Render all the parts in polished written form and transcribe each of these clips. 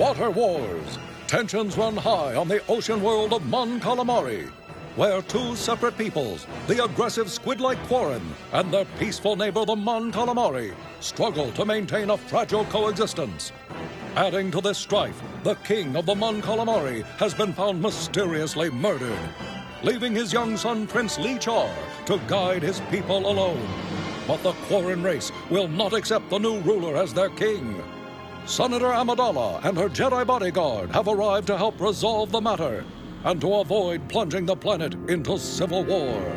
Water Wars. Tensions run high on the ocean world of Mon Calamari, where two separate peoples, the aggressive squid-like Quarren and their peaceful neighbor the Mon Calamari, struggle to maintain a fragile coexistence. Adding to this strife, the king of the Mon Calamari has been found mysteriously murdered, leaving his young son Prince Lee Char to guide his people alone. But the Quarren race will not accept the new ruler as their king. Senator Amidala and her Jedi bodyguard have arrived to help resolve the matter and to avoid plunging the planet into civil war.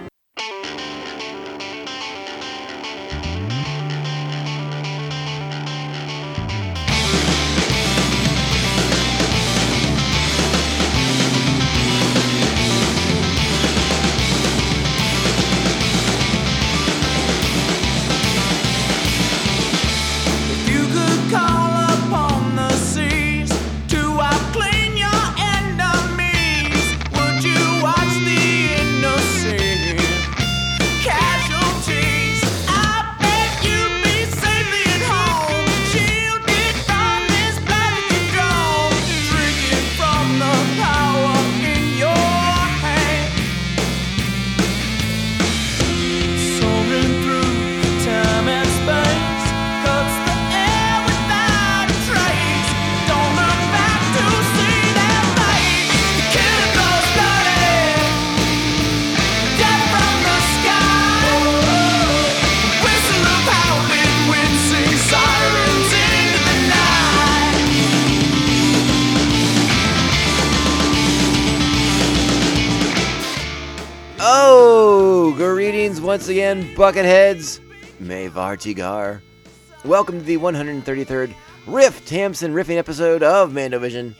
Once again, Bucketheads, Mevar Tigar. Welcome to the 133rd Riff Tamson Riffing episode of MandoVision.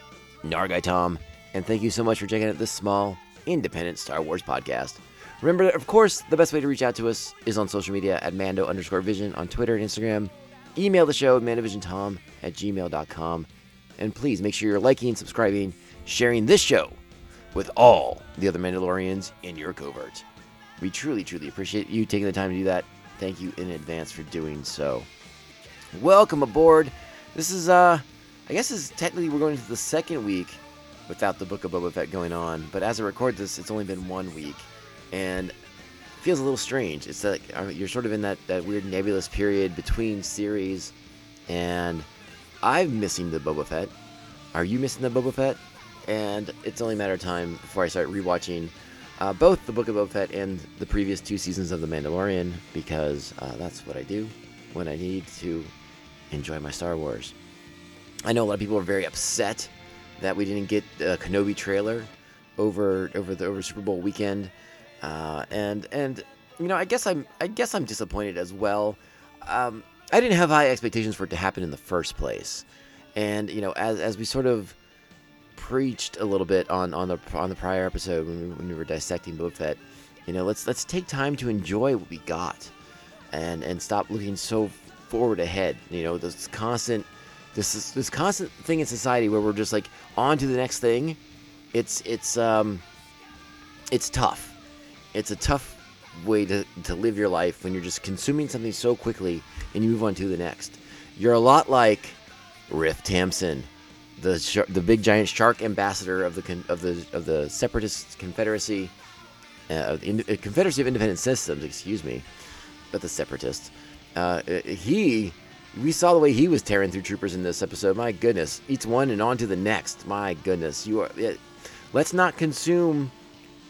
Nargai Tom, and thank you so much for checking out this small, independent Star Wars podcast. Remember, of course, the best way to reach out to us is on social media at Mando_Vision on Twitter and Instagram. Email the show at MandoVisionTom@gmail.com. And please make sure you're liking, subscribing, sharing this show with all the other Mandalorians in your covert. We truly, truly appreciate you taking the time to do that. Thank you in advance for doing so. Welcome aboard. This is, I guess this is technically we're going into the second week without the Book of Boba Fett going on. But as I record this, it's only been 1 week. And it feels a little strange. It's like you're sort of in that weird nebulous period between series. And I'm missing the Boba Fett. Are you missing the Boba Fett? And it's only a matter of time before I start rewatching both the Book of Boba Fett and the previous 2 seasons of The Mandalorian, because that's what I do when I need to enjoy my Star Wars. I know a lot of people are very upset that we didn't get the Kenobi trailer over Super Bowl weekend, and you know, I guess I'm disappointed as well. I didn't have high expectations for it to happen in the first place, and you know, as we sort of preached a little bit on the prior episode when we were dissecting Boba Fett, you know, let's take time to enjoy what we got, and stop looking so forward ahead. You know, this constant thing in society where we're just like on to the next thing. It's tough. It's a tough way to live your life when you're just consuming something so quickly and you move on to the next. You're a lot like Riff Tamson, the big giant shark ambassador of the separatist confederacy, Confederacy of Independent Systems, excuse me, but the separatists. We saw the way he was tearing through troopers in this episode. My goodness, eats one and on to the next. My goodness, let's not consume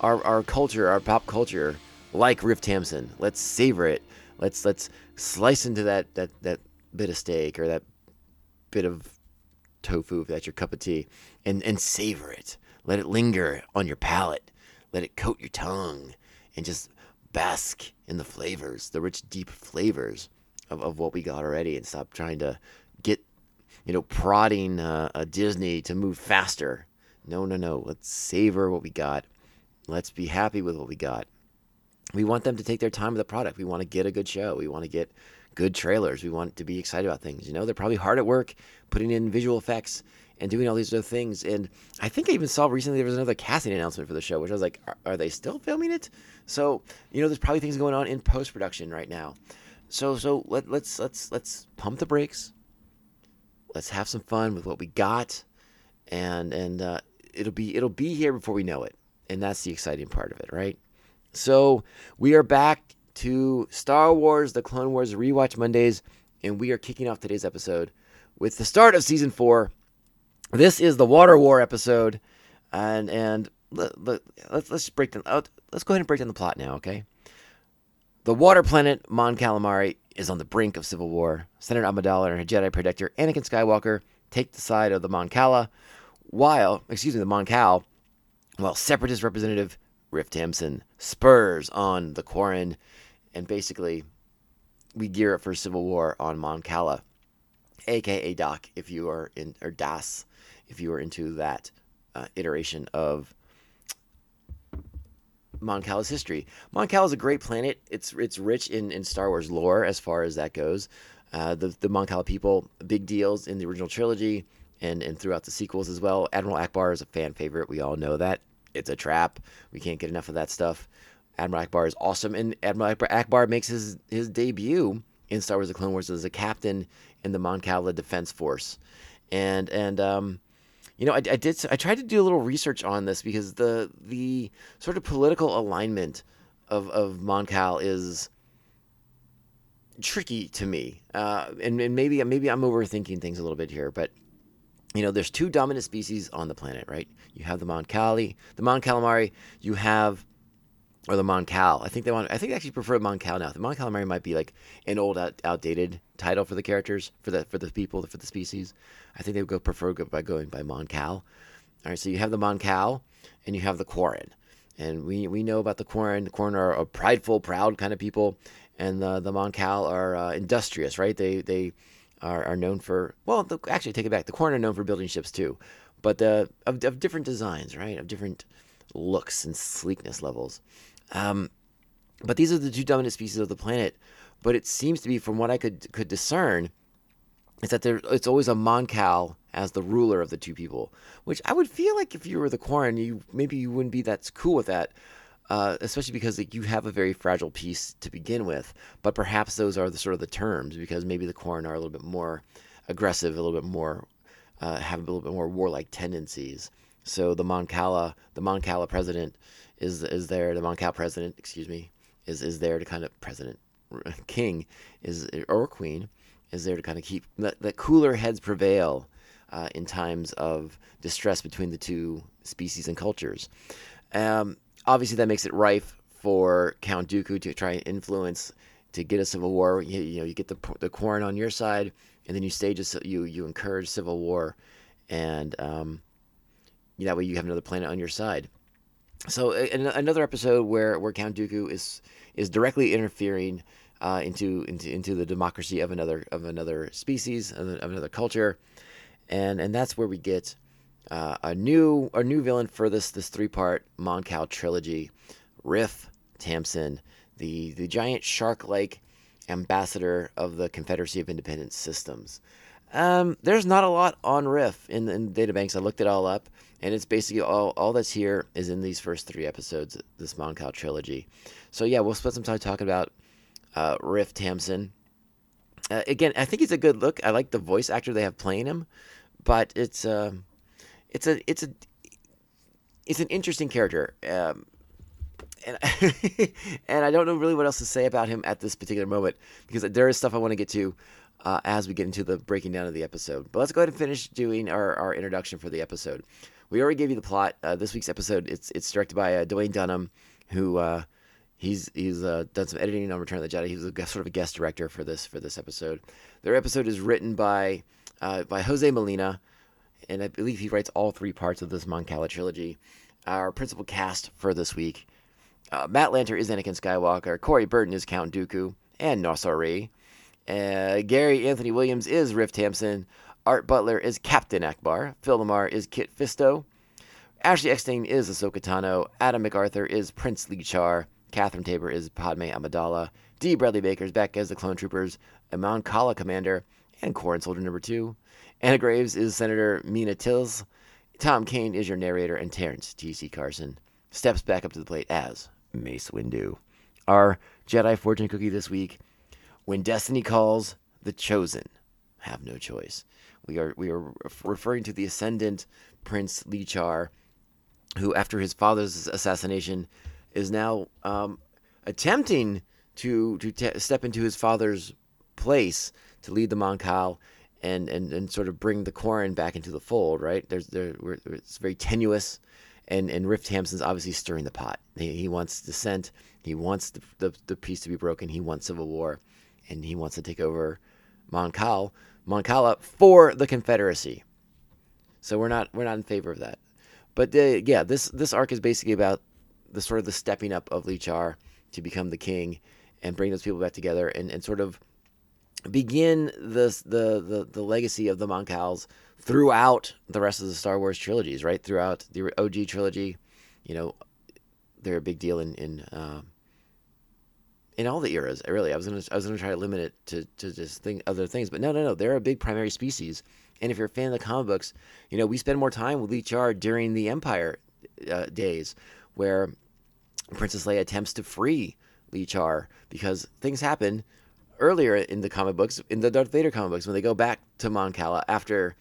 our culture, our pop culture, like Riff Tamson. Let's savor it. Let's slice into that bit of steak or that bit of tofu, if that's your cup of tea, and savor it. Let it linger on your palate. Let it coat your tongue, and just bask in the flavors, the rich, deep flavors of what we got already, and stop trying to get, you know, prodding Disney to move faster. No. Let's savor what we got. Let's be happy with what we got. We want them to take their time with the product. We want to get a good show. We want to get good trailers. We want to be excited about things. You know, they're probably hard at work putting in visual effects and doing all these other things. And I think I even saw recently there was another casting announcement for the show, which I was like, are they still filming it? So, you know, there's probably things going on in post-production right now. So let's pump the brakes. Let's have some fun with what we got. and it'll be here before we know it, and that's the exciting part of it, right? So we are back to Star Wars: The Clone Wars Rewatch Mondays, and we are kicking off today's episode with the start of Season 4. This is the Water War episode, and let's break down. Let's go ahead and break down the plot now, okay? The water planet Mon Calamari is on the brink of civil war. Senator Amidala and her Jedi protector Anakin Skywalker take the side of the Mon Cala, the Mon Cal, while Separatist Representative Riff Tamson spurs on the Quarren, and basically we gear up for civil war on Mon Cala, aka Doc, if you are in, or Das, if you are into that iteration of Mon Cala's history. Mon Cala is a great planet. It's rich in Star Wars lore as far as that goes. The Mon Cala people, big deals in the original trilogy and throughout the sequels as well. Admiral Ackbar is a fan favorite. We all know that. It's a trap. We can't get enough of that stuff. Admiral Ackbar is awesome, and Admiral Ackbar makes his debut in Star Wars: The Clone Wars as a captain in the Mon Cala Defense Force, and. You know, I tried to do a little research on this because the sort of political alignment of Mon Cal is tricky to me, and maybe I'm overthinking things a little bit here. But you know, there's two dominant species on the planet, right? You have the Mon Calamari. You have, or the Mon Cal. I think they actually prefer Mon Cal now. The Mon Calamari might be like an old, outdated title for the characters, for the people, for the species. I think they would prefer going by Mon Cal. All right, so you have the Mon Cal, and you have the Quarren, and we know about the Quarren. The Quarren are a prideful, proud kind of people, and the Mon Cal are industrious, right? They are known for take it back. The Quarren are known for building ships too, but of different designs, right? Of different looks and sleekness levels. But these are the two dominant species of the planet. But it seems to be, from what I could discern, is that it's always a Mon Cal as the ruler of the two people. Which I would feel like if you were the Quarren, you wouldn't be that cool with that, especially because like, you have a very fragile peace to begin with. But perhaps those are the sort of the terms, because maybe the Quarren are a little bit more aggressive, a little bit more have a little bit more warlike tendencies. So the Mon Cala president is there. The Mon Cal president, is there to kind of queen is there to kind of keep the cooler heads prevail in times of distress between the two species and cultures. Obviously, that makes it rife for Count Dooku to try and influence to get a civil war. You know, you get the Quarren on your side, and then you you encourage civil war, and that way you have another planet on your side. So another episode where Count Dooku is directly interfering into the democracy of another species, of another culture, and that's where we get a new villain for this 3-part Mon Cal trilogy, Riff Tamson, the giant shark-like ambassador of the Confederacy of Independent Systems. There's not a lot on Riff in databanks. I looked it all up, and it's basically all that's here is in these first 3 episodes, this Mon Cal trilogy. So yeah, we'll spend some time talking about Riff Tamson. Again, I think he's a good look. I like the voice actor they have playing him, but it's an interesting character, and and I don't know really what else to say about him at this particular moment, because there is stuff I want to get to as we get into the breaking down of the episode. But let's go ahead and finish doing our introduction for the episode. We already gave you the plot. This week's episode, it's directed by Dwayne Dunham, who he's done some editing on Return of the Jedi. He was sort of a guest director for this episode. Their episode is written by Jose Molina, and I believe he writes all 3 parts of this Mon Cala trilogy. Our principal cast for this week: Matt Lanter is Anakin Skywalker, Corey Burton is Count Dooku and Nossor Ri. Gary Anthony Williams is Riff Tamson. Art Butler is Captain Ackbar. Phil Lamar is Kit Fisto. Ashley Eckstein is Ahsoka Tano. Adam MacArthur is Prince Lee Char. Catherine Tabor is Padme Amidala. Dee Bradley Baker's back as the Clone Troopers, Mon Cala Commander, and Quarren Soldier Number 2. Anna Graves is Senator Mina Tills. Tom Kane is your narrator, and Terrence T.C. Carson steps back up to the plate as Mace Windu. Our Jedi fortune cookie this week: when destiny calls, the chosen have no choice. We are referring to the ascendant Prince Lee Char, who, after his father's assassination, is now attempting to step into his father's place to lead the Mon Cala and sort of bring the Quarren back into the fold. Right? It's very tenuous, and Riff Tamson's obviously stirring the pot. He wants dissent. He wants the peace to be broken. He wants civil war, and he wants to take over Mon Cala for the Confederacy. So we're not in favor of that. But this arc is basically about the sort of the stepping up of Lee Char to become the king and bring those people back together and sort of begin the legacy of the Mon Calas throughout the rest of the Star Wars trilogies, right? Throughout the OG trilogy, you know, they're a big deal in all the eras, really. I was gonna try to limit it to just other things, but no. They're a big primary species, and if you're a fan of the comic books, you know we spend more time with Lee Char during the Empire days, where Princess Leia attempts to free Lee Char because things happen earlier in the comic books, in the Darth Vader comic books, when they go back to Mon Cala after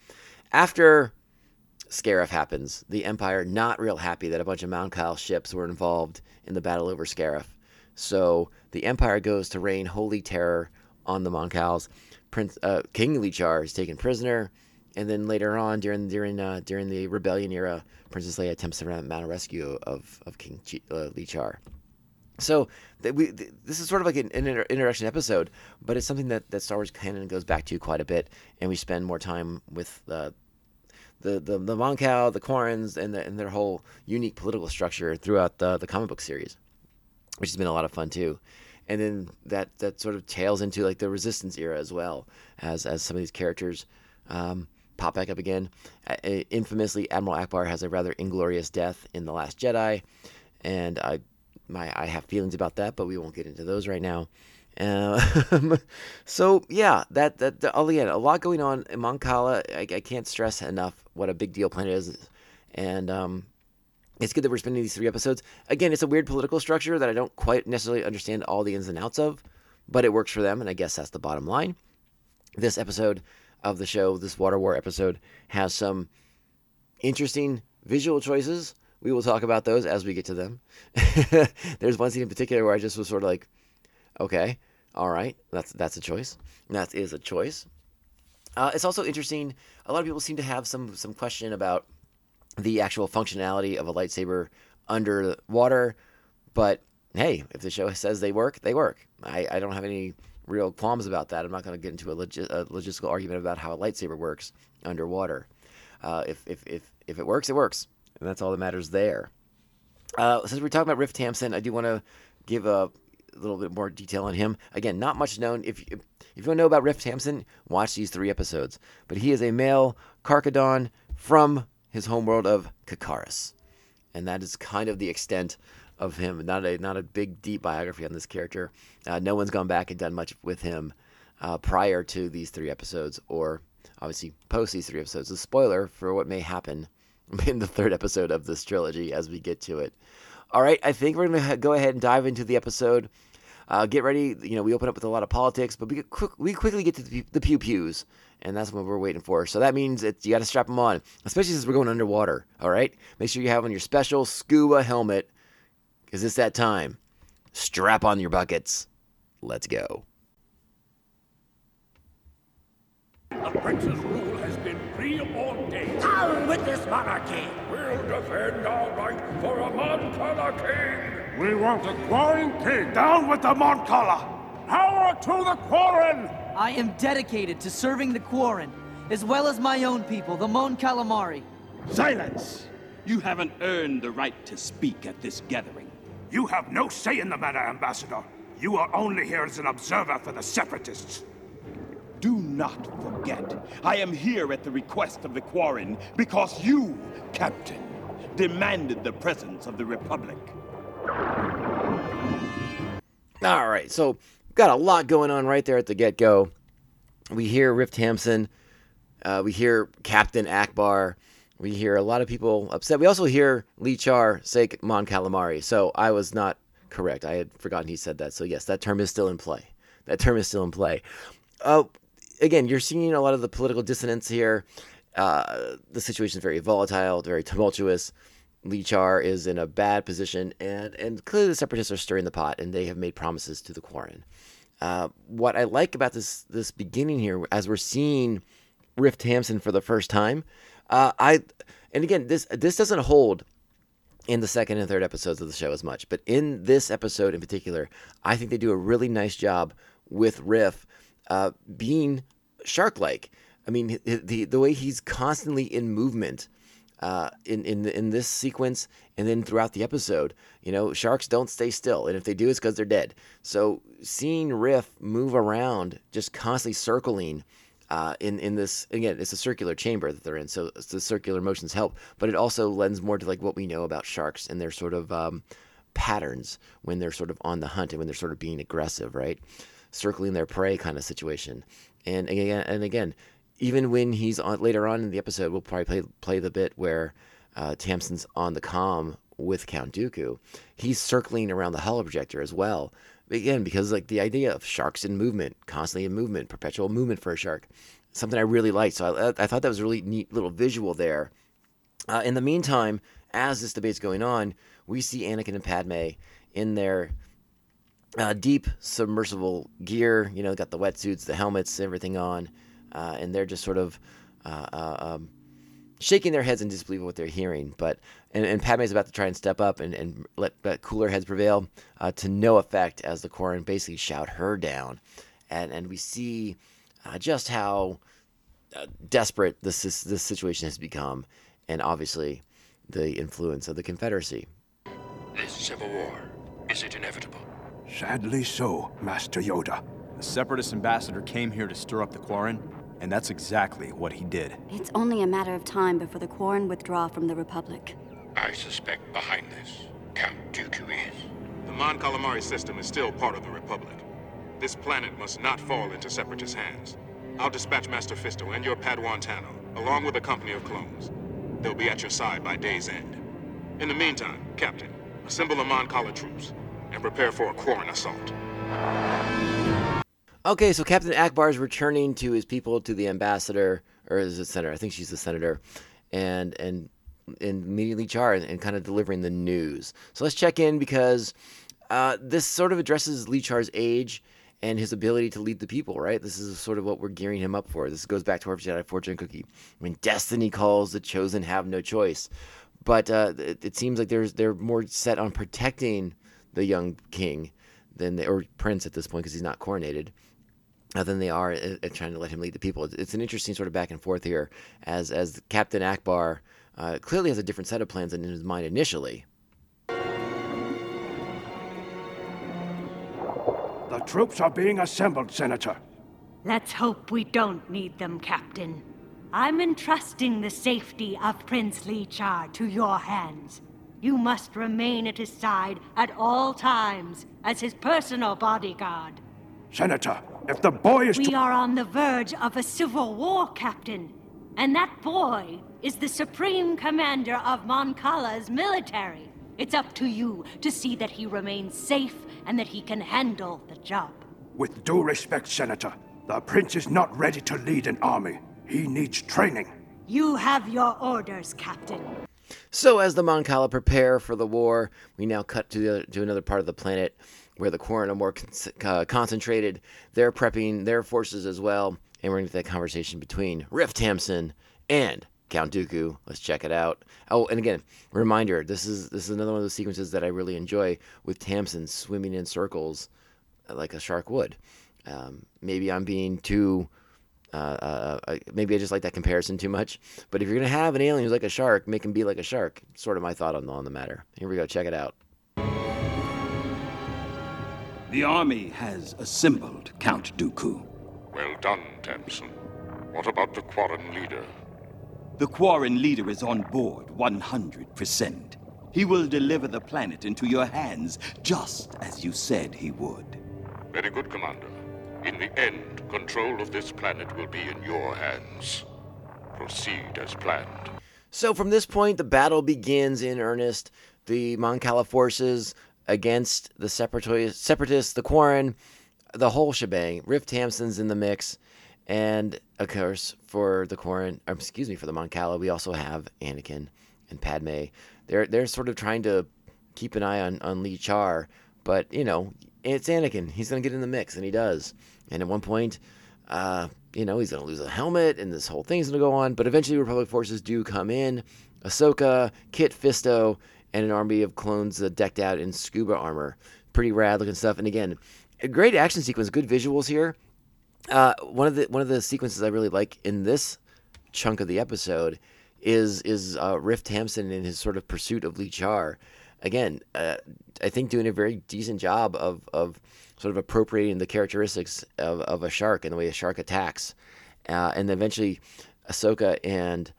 Scarif happens. The Empire not real happy that a bunch of Mon Cala ships were involved in the battle over Scarif. So the Empire goes to rain holy terror on the Mon Calas. King Lee Char is taken prisoner, and then later on during the Rebellion era, Princess Leia attempts to mount a rescue of King Lee Char. So this is sort of like an introduction episode, but it's something that Star Wars canon goes back to quite a bit, and we spend more time with the Mon Cala, the Quarrens, and their whole unique political structure throughout the comic book series, which has been a lot of fun too. And then that sort of tails into like the Resistance era as well, as some of these characters pop back up again. Infamously, Admiral Ackbar has a rather inglorious death in The Last Jedi, and I have feelings about that, but we won't get into those right now. So yeah, a lot going on in Mon Cala. I can't stress enough what a big deal planet is, and it's good that we're spending these three episodes. Again, it's a weird political structure that I don't quite necessarily understand all the ins and outs of, but it works for them, and I guess that's the bottom line. This episode of the show, this Water War episode, has some interesting visual choices. We will talk about those as we get to them. There's one scene in particular where I just was sort of like, okay, all right, that's a choice. That is a choice. It's also interesting. A lot of people seem to have some question about the actual functionality of a lightsaber under water, but hey, if the show says they work, they work. I don't have any real qualms about that. I'm not going to get into a logistical argument about how a lightsaber works underwater. If it works, it works, and that's all that matters there. Since we're talking about Riff Tamson, I do want to give a little bit more detail on him. Again, not much known. If you want to know about Riff Tamson, watch these three episodes. But he is a male Karkodon from his homeworld of Kakaris, and that is kind of the extent of him. Not a big, deep biography on this character. No one's gone back and done much with him prior to these three episodes, or obviously post these three episodes. A spoiler for what may happen in the third episode of this trilogy as we get to it. All right, I think we're going to go ahead and dive into the episode. Get ready. You know, we open up with a lot of politics, but we quickly get to the pew-pews, and that's what we're waiting for. So that means you got to strap them on, especially since we're going underwater, all right? Make sure you have on your special scuba helmet, because it's that time. Strap on your buckets. Let's go. The prince's rule has been preordained. Down with this monarchy! We'll defend our right for a Mon Cala king! We want the Quarren king! Down with the Mon Cala! Power to the Quarren! I am dedicated to serving the Quarren, as well as my own people, the Mon Calamari. Silence! You haven't earned the right to speak at this gathering. You have no say in the matter, Ambassador. You are only here as an observer for the Separatists. Do not forget, I am here at the request of the Quarren because you, Captain, demanded the presence of the Republic. All right, so got a lot going on right there at the get-go. We hear Riff Tamson, we hear Captain Ackbar, we hear a lot of people upset. We also hear Lee Char say Mon Calamari, so I was not correct. I had forgotten he said that, so yes, that term is still in play. again, you're seeing a lot of the political dissonance here. The situation is very volatile, very tumultuous. Lee Char is in a bad position, and clearly the Separatists are stirring the pot, and they have made promises to the Quarren. What I like about this beginning here, as we're seeing Riff Tamson for the first time, this doesn't hold in the second and third episodes of the show as much, but in this episode in particular, I think they do a really nice job with Riff being shark-like. I mean, the way he's constantly in movement in this sequence and then throughout the episode, you know, sharks don't stay still. And if they do, it's because they're dead. So seeing Riff move around, just constantly circling in this, again, it's a circular chamber that they're in. So the circular motions help, but it also lends more to like what we know about sharks and their sort of patterns when they're sort of on the hunt and when they're sort of being aggressive, right? Circling their prey kind of situation. And again, even when he's on later on in the episode, we'll probably play the bit where Tamson's on the comm with Count Dooku. He's circling around the holoprojector as well. Again, because like the idea of sharks in movement, constantly in movement, perpetual movement for a shark, something I really liked. So I thought that was a really neat little visual there. In the meantime, as this debate's going on, we see Anakin and Padme in their deep submersible gear. You know, got the wetsuits, the helmets, everything on. And they're just sort of shaking their heads in disbelief of what they're hearing. And Padme's about to try and step up and let cooler heads prevail to no effect as the Quarren basically shout her down. And we see just how desperate this situation has become, and obviously the influence of the Confederacy. This civil war, is it inevitable? Sadly so, Master Yoda. The Separatist ambassador came here to stir up the Quarren. And that's exactly what he did. It's only a matter of time before the Quarren withdraw from the Republic. I suspect behind this, Count Dooku is. The Mon Calamari system is still part of the Republic. This planet must not fall into Separatist hands. I'll dispatch Master Fisto and your Padawan Tano, along with a company of clones. They'll be at your side by day's end. In the meantime, Captain, assemble the Mon Cala troops and prepare for a Quarren assault. Okay, so Captain Ackbar is returning to his people, to the ambassador, or is it senator? I think she's the senator, and meeting Lee Char and kind of delivering the news. So let's check in because this sort of addresses Lee Char's age and his ability to lead the people, right? This is sort of what we're gearing him up for. This goes back to our Jedi Fortune Cookie. When destiny calls, the chosen have no choice. But it seems like they're more set on protecting the young king than or prince at this point because he's not coronated. Than they are at trying to let him lead the people. It's an interesting sort of back and forth here as Captain Ackbar clearly has a different set of plans in his mind initially. The troops are being assembled, Senator. Let's hope we don't need them, Captain. I'm entrusting the safety of Prince Lee Char to your hands. You must remain at his side at all times as his personal bodyguard. Senator, if the boy is We are on the verge of a civil war, Captain. And that boy is the supreme commander of Mon Cala's military. It's up to you to see that he remains safe and that he can handle the job. With due respect, Senator, the prince is not ready to lead an army. He needs training. You have your orders, Captain. So as the Mon Cala prepare for the war, we now cut to another part of the planet where the Quarren are more concentrated. They're prepping their forces as well. And we're going to get that conversation between Riff Tamson and Count Dooku. Let's check it out. Oh, and again, reminder, this is another one of those sequences that I really enjoy with Tamson swimming in circles like a shark would. Maybe I'm being too... maybe I just like that comparison too much. But if you're going to have an alien who's like a shark, make him be like a shark. Sort of my thought on the matter. Here we go. Check it out. The army has assembled, Count Dooku. Well done, Tamson. What about the Quarren leader? The Quarren leader is on board 100%. He will deliver the planet into your hands, just as you said he would. Very good, Commander. In the end, control of this planet will be in your hands. Proceed as planned. So from this point, the battle begins in earnest. The Mon Cala forces against the separatists, the Quarren, the whole shebang. Riff Tamson's in the mix, And of course, for the Quarren, for the Mon Cala, we also have Anakin and Padme. They're sort of trying to keep an eye on Lee Char, but you know, it's Anakin. He's gonna get in the mix, and he does. And at one point, you know, he's gonna lose a helmet, and this whole thing's gonna go on. But eventually, Republic forces do come in. Ahsoka, Kit Fisto, and an army of clones decked out in scuba armor. Pretty rad looking stuff. And again, a great action sequence. Good visuals here. One of the sequences I really like in this chunk of the episode is Riff Tamson in his sort of pursuit of Lee Char. Again, I think doing a very decent job of sort of appropriating the characteristics of a shark and the way a shark attacks. And eventually, Ahsoka and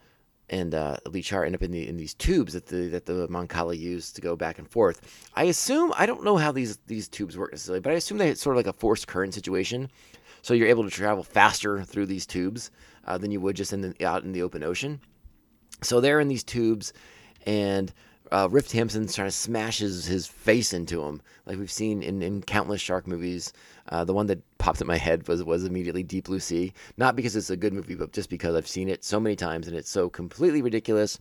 Lee Char end up in these tubes that the Mon Cala used to go back and forth. I don't know how these tubes work necessarily, but I assume that it's sort of like a forced current situation. So you're able to travel faster through these tubes than you would just out in the open ocean. So they're in these tubes, and Riff Tamson's trying to smash his face into them, like we've seen in countless shark movies. The one that popped in my head was immediately Deep Blue Sea. Not because it's a good movie, but just because I've seen it so many times, and it's so completely ridiculous.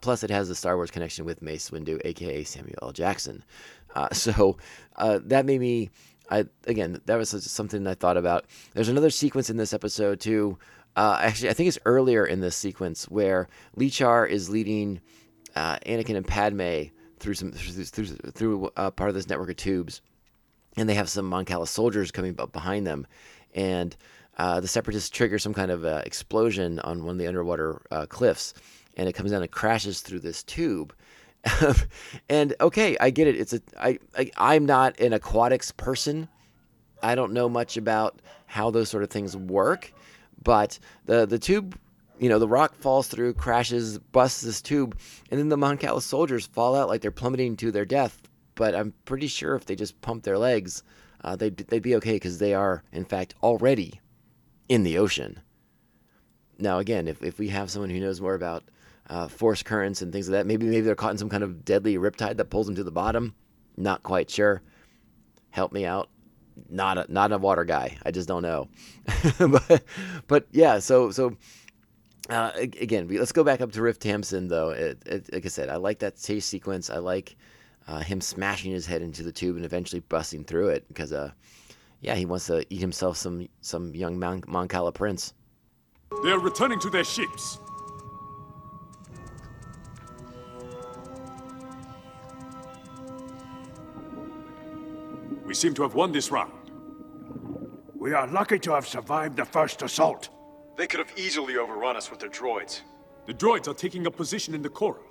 Plus, it has the Star Wars connection with Mace Windu, a.k.a. Samuel L. Jackson. So that made me... that was something I thought about. There's another sequence in this episode too. Actually, I think it's earlier in this sequence where Lee Char is leading Anakin and Padme through part of this network of tubes, and they have some Mon Cala soldiers coming up behind them, and the Separatists trigger some kind of explosion on one of the underwater cliffs, and it comes down and crashes through this tube. And okay, I get it. I'm not an aquatics person. I don't know much about how those sort of things work, but the tube, you know, the rock falls through, crashes, busts this tube, and then the Mon Cala soldiers fall out like they're plummeting to their death. But I'm pretty sure if they just pumped their legs, they'd be okay, because they are in fact already in the ocean. Now again, if we have someone who knows more about force currents and things like that. Maybe they're caught in some kind of deadly riptide that pulls them to the bottom. Not quite sure. Help me out. Not a water guy. I just don't know. but yeah. So again, let's go back up to Riff Tamson though. Like I said, I like that chase sequence. I like him smashing his head into the tube and eventually busting through it because he wants to eat himself some young Mon Cala prince. They are returning to their ships. We seem to have won this round. We are lucky to have survived the first assault. They could have easily overrun us with their droids. The droids are taking up position in the coral,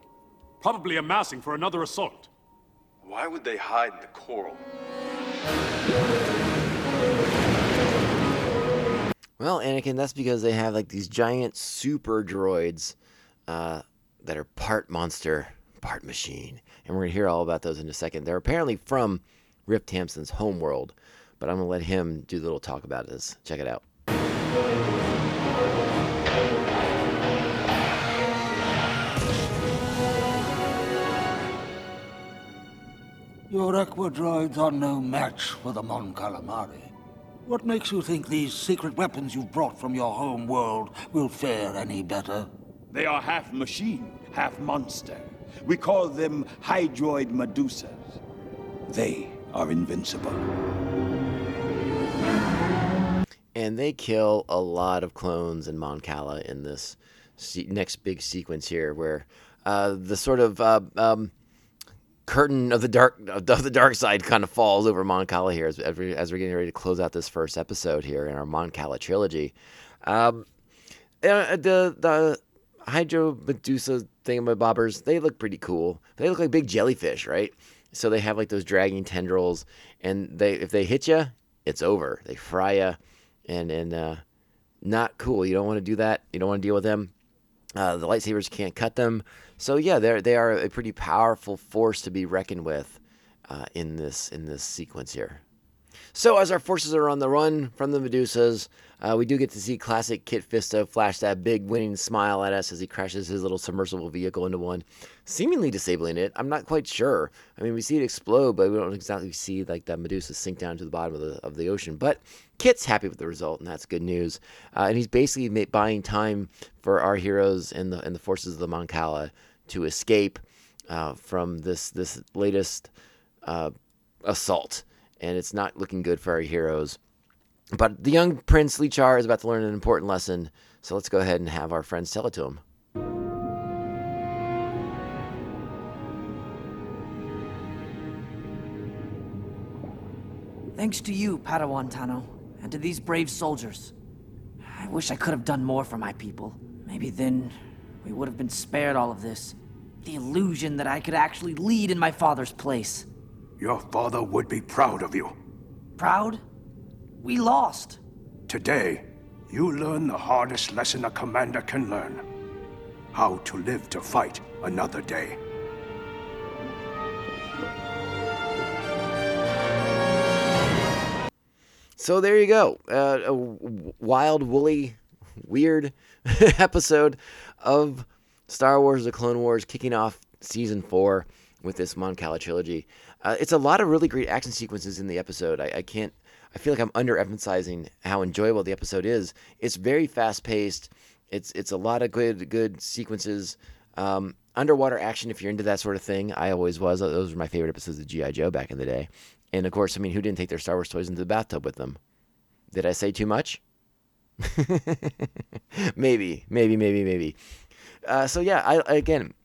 probably amassing for another assault. Why would they hide in the coral? Well, Anakin, that's because they have like these giant super droids that are part monster, part machine. And we're going to hear all about those in a second. They're apparently from Riff Tamson's homeworld, but I'm going to let him do a little talk about this. Check it out. Your aquadroids are no match for the Mon Calamari. What makes you think these secret weapons you've brought from your homeworld will fare any better? They are half machine, half monster. We call them Hydroid Medusas. They are invincible. And they kill a lot of clones in Mon Cala in this next big sequence here, where the sort of curtain of the dark side kind of falls over Mon Cala here as we're getting ready to close out this first episode here in our Mon Cala trilogy. The Hydro Medusa thingamabobbers, they look pretty cool. They look like big jellyfish, right? So they have like those dragging tendrils, and if they hit you, it's over. They fry you, and not cool. You don't want to do that. You don't want to deal with them. The lightsabers can't cut them. So yeah, they are a pretty powerful force to be reckoned with in this sequence here. So as our forces are on the run from the Medusas, we do get to see classic Kit Fisto flash that big winning smile at us as he crashes his little submersible vehicle into one, seemingly disabling it. I'm not quite sure. I mean, we see it explode, but we don't exactly see like that Medusa sink down to the bottom of the ocean. But Kit's happy with the result, and that's good news. And he's basically buying time for our heroes and the forces of the Mon Cala to escape from this latest assault. And it's not looking good for our heroes. But the young Prince Lee Char is about to learn an important lesson, so let's go ahead and have our friends tell it to him. Thanks to you, Padawan Tano, and to these brave soldiers. I wish I could have done more for my people. Maybe then we would have been spared all of this. The illusion that I could actually lead in my father's place. Your father would be proud of you. Proud? We lost. Today, you learn the hardest lesson a commander can learn. How to live to fight another day. So there you go. A wild, woolly, weird episode of Star Wars The Clone Wars kicking off Season 4 with this Mon Cala trilogy. It's a lot of really great action sequences in the episode. I feel like I'm underemphasizing how enjoyable the episode is. It's very fast-paced. It's a lot of good sequences. Underwater action, if you're into that sort of thing. I always was. Those were my favorite episodes of G.I. Joe back in the day. And, of course, I mean, who didn't take their Star Wars toys into the bathtub with them? Did I say too much? Maybe. So, yeah, again...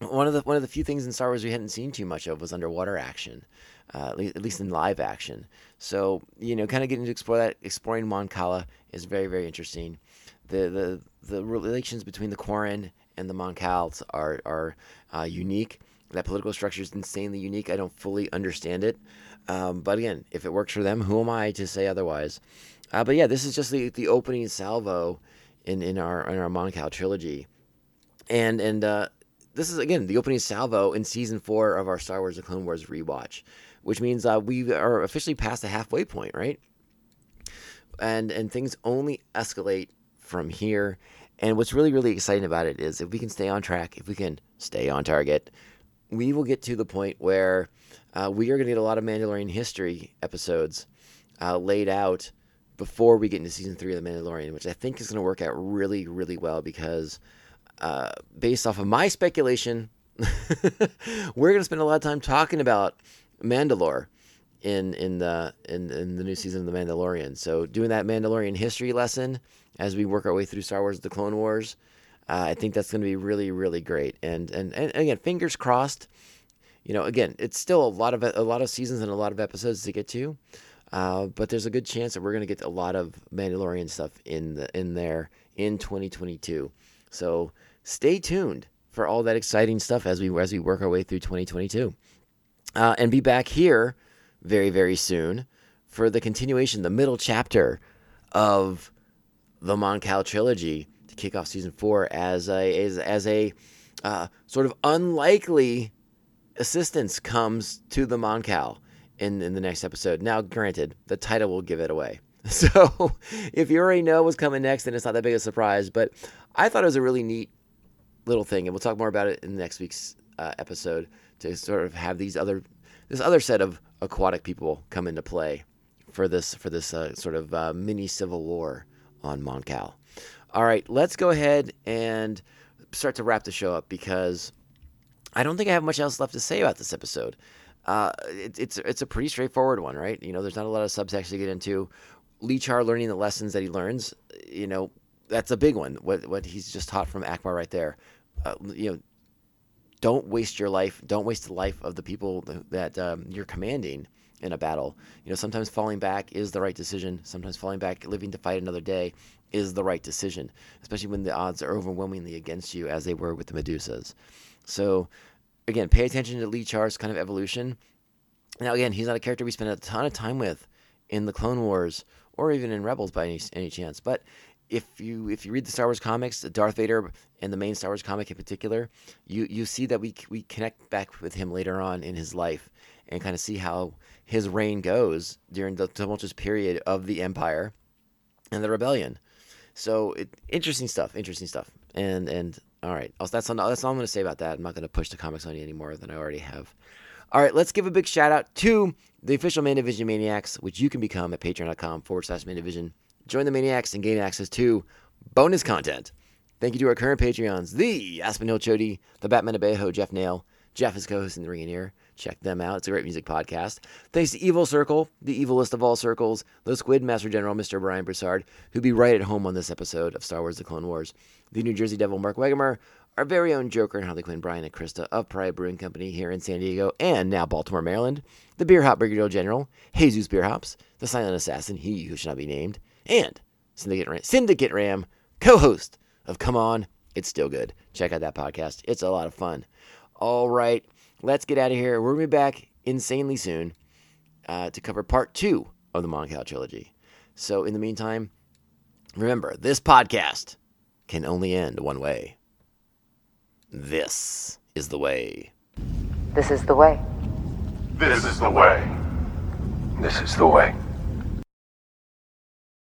One of the few things in Star Wars we hadn't seen too much of was underwater action, at least in live action. So, you know, kind of getting to exploring Mon Cala is very, very interesting. The relations between the Quarren and the Mon Cals are unique. That political structure is insanely unique. I don't fully understand it. But again, if it works for them, who am I to say otherwise? But yeah, this is just the opening salvo in our Mon Cala trilogy. And this is, again, the opening salvo in Season 4 of our Star Wars The Clone Wars rewatch, which means we are officially past the halfway point, right? And things only escalate from here. And what's really, really exciting about it is if we can stay on track, if we can stay on target, we will get to the point where we are going to get a lot of Mandalorian history episodes laid out before we get into Season 3 of The Mandalorian, which I think is going to work out really, really well because... based off of my speculation, we're going to spend a lot of time talking about Mandalore in the new season of The Mandalorian. So doing that Mandalorian history lesson as we work our way through Star Wars The Clone Wars, I think that's going to be really, really great. And again, fingers crossed. You know, again, it's still a lot of seasons and a lot of episodes to get to, but there's a good chance that we're going to get a lot of Mandalorian stuff in there in 2022. So stay tuned for all that exciting stuff as we work our way through 2022. And be back here very, very soon for the continuation, the middle chapter of the Mon Cala trilogy to kick off Season 4 as a sort of unlikely assistance comes to the Mon Cal in the next episode. Now, granted, the title will give it away. So if you already know what's coming next, then it's not that big a surprise, but I thought it was a really neat little thing, and we'll talk more about it in next week's episode to sort of have this other set of aquatic people come into play for this sort of mini civil war on Mon Cal. All right, let's go ahead and start to wrap the show up because I don't think I have much else left to say about this episode. It's a pretty straightforward one, right? You know, there's not a lot of subtext to get into. Lee Char learning the lessons that he learns, you know, that's a big one. What he's just taught from Ackbar right there. You know, don't waste your life. Don't waste the life of the people that you're commanding in a battle. You know, sometimes falling back is the right decision. Sometimes falling back, living to fight another day is the right decision, especially when the odds are overwhelmingly against you as they were with the Medusas. So, again, pay attention to Lee Char's kind of evolution. Now, again, he's not a character we spend a ton of time with in the Clone Wars or even in Rebels by any chance. But if you read the Star Wars comics, Darth Vader and the main Star Wars comic in particular, you see that we connect back with him later on in his life and kind of see how his reign goes during the tumultuous period of the Empire and the Rebellion. So interesting stuff. And all right, that's all I'm going to say about that. I'm not going to push the comics on you any more than I already have. All right, let's give a big shout out to the official Main Division Maniacs, which you can become at patreon.com/MainDivision. Join the Maniacs and gain access to bonus content. Thank you to our current Patreons, the Aspen Hill Chody, the Batman Abejo, Jeff Nail. Jeff is co-hosting The Ring and Ear. Check them out. It's a great music podcast. Thanks to Evil Circle, the evilest of all circles, the Squid Master General, Mr. Brian Broussard, who'd be right at home on this episode of Star Wars The Clone Wars, the New Jersey Devil, Mark Wegemer, our very own Joker and Harley Quinn, Brian and Krista of Pride Brewing Company here in San Diego and now Baltimore, Maryland, the Beer Hop Brigadier General, Jesus Beer Hops, the Silent Assassin, he who should not be named, and Syndicate Ram, co-host of Come On, It's Still Good. Check out that podcast. It's a lot of fun. All right, let's get out of here. We're going to be back insanely soon to cover part 2 of the Mon Cala trilogy. So in the meantime, remember, this podcast can only end one way. This is the way. This is the way. This is the way. This is the way.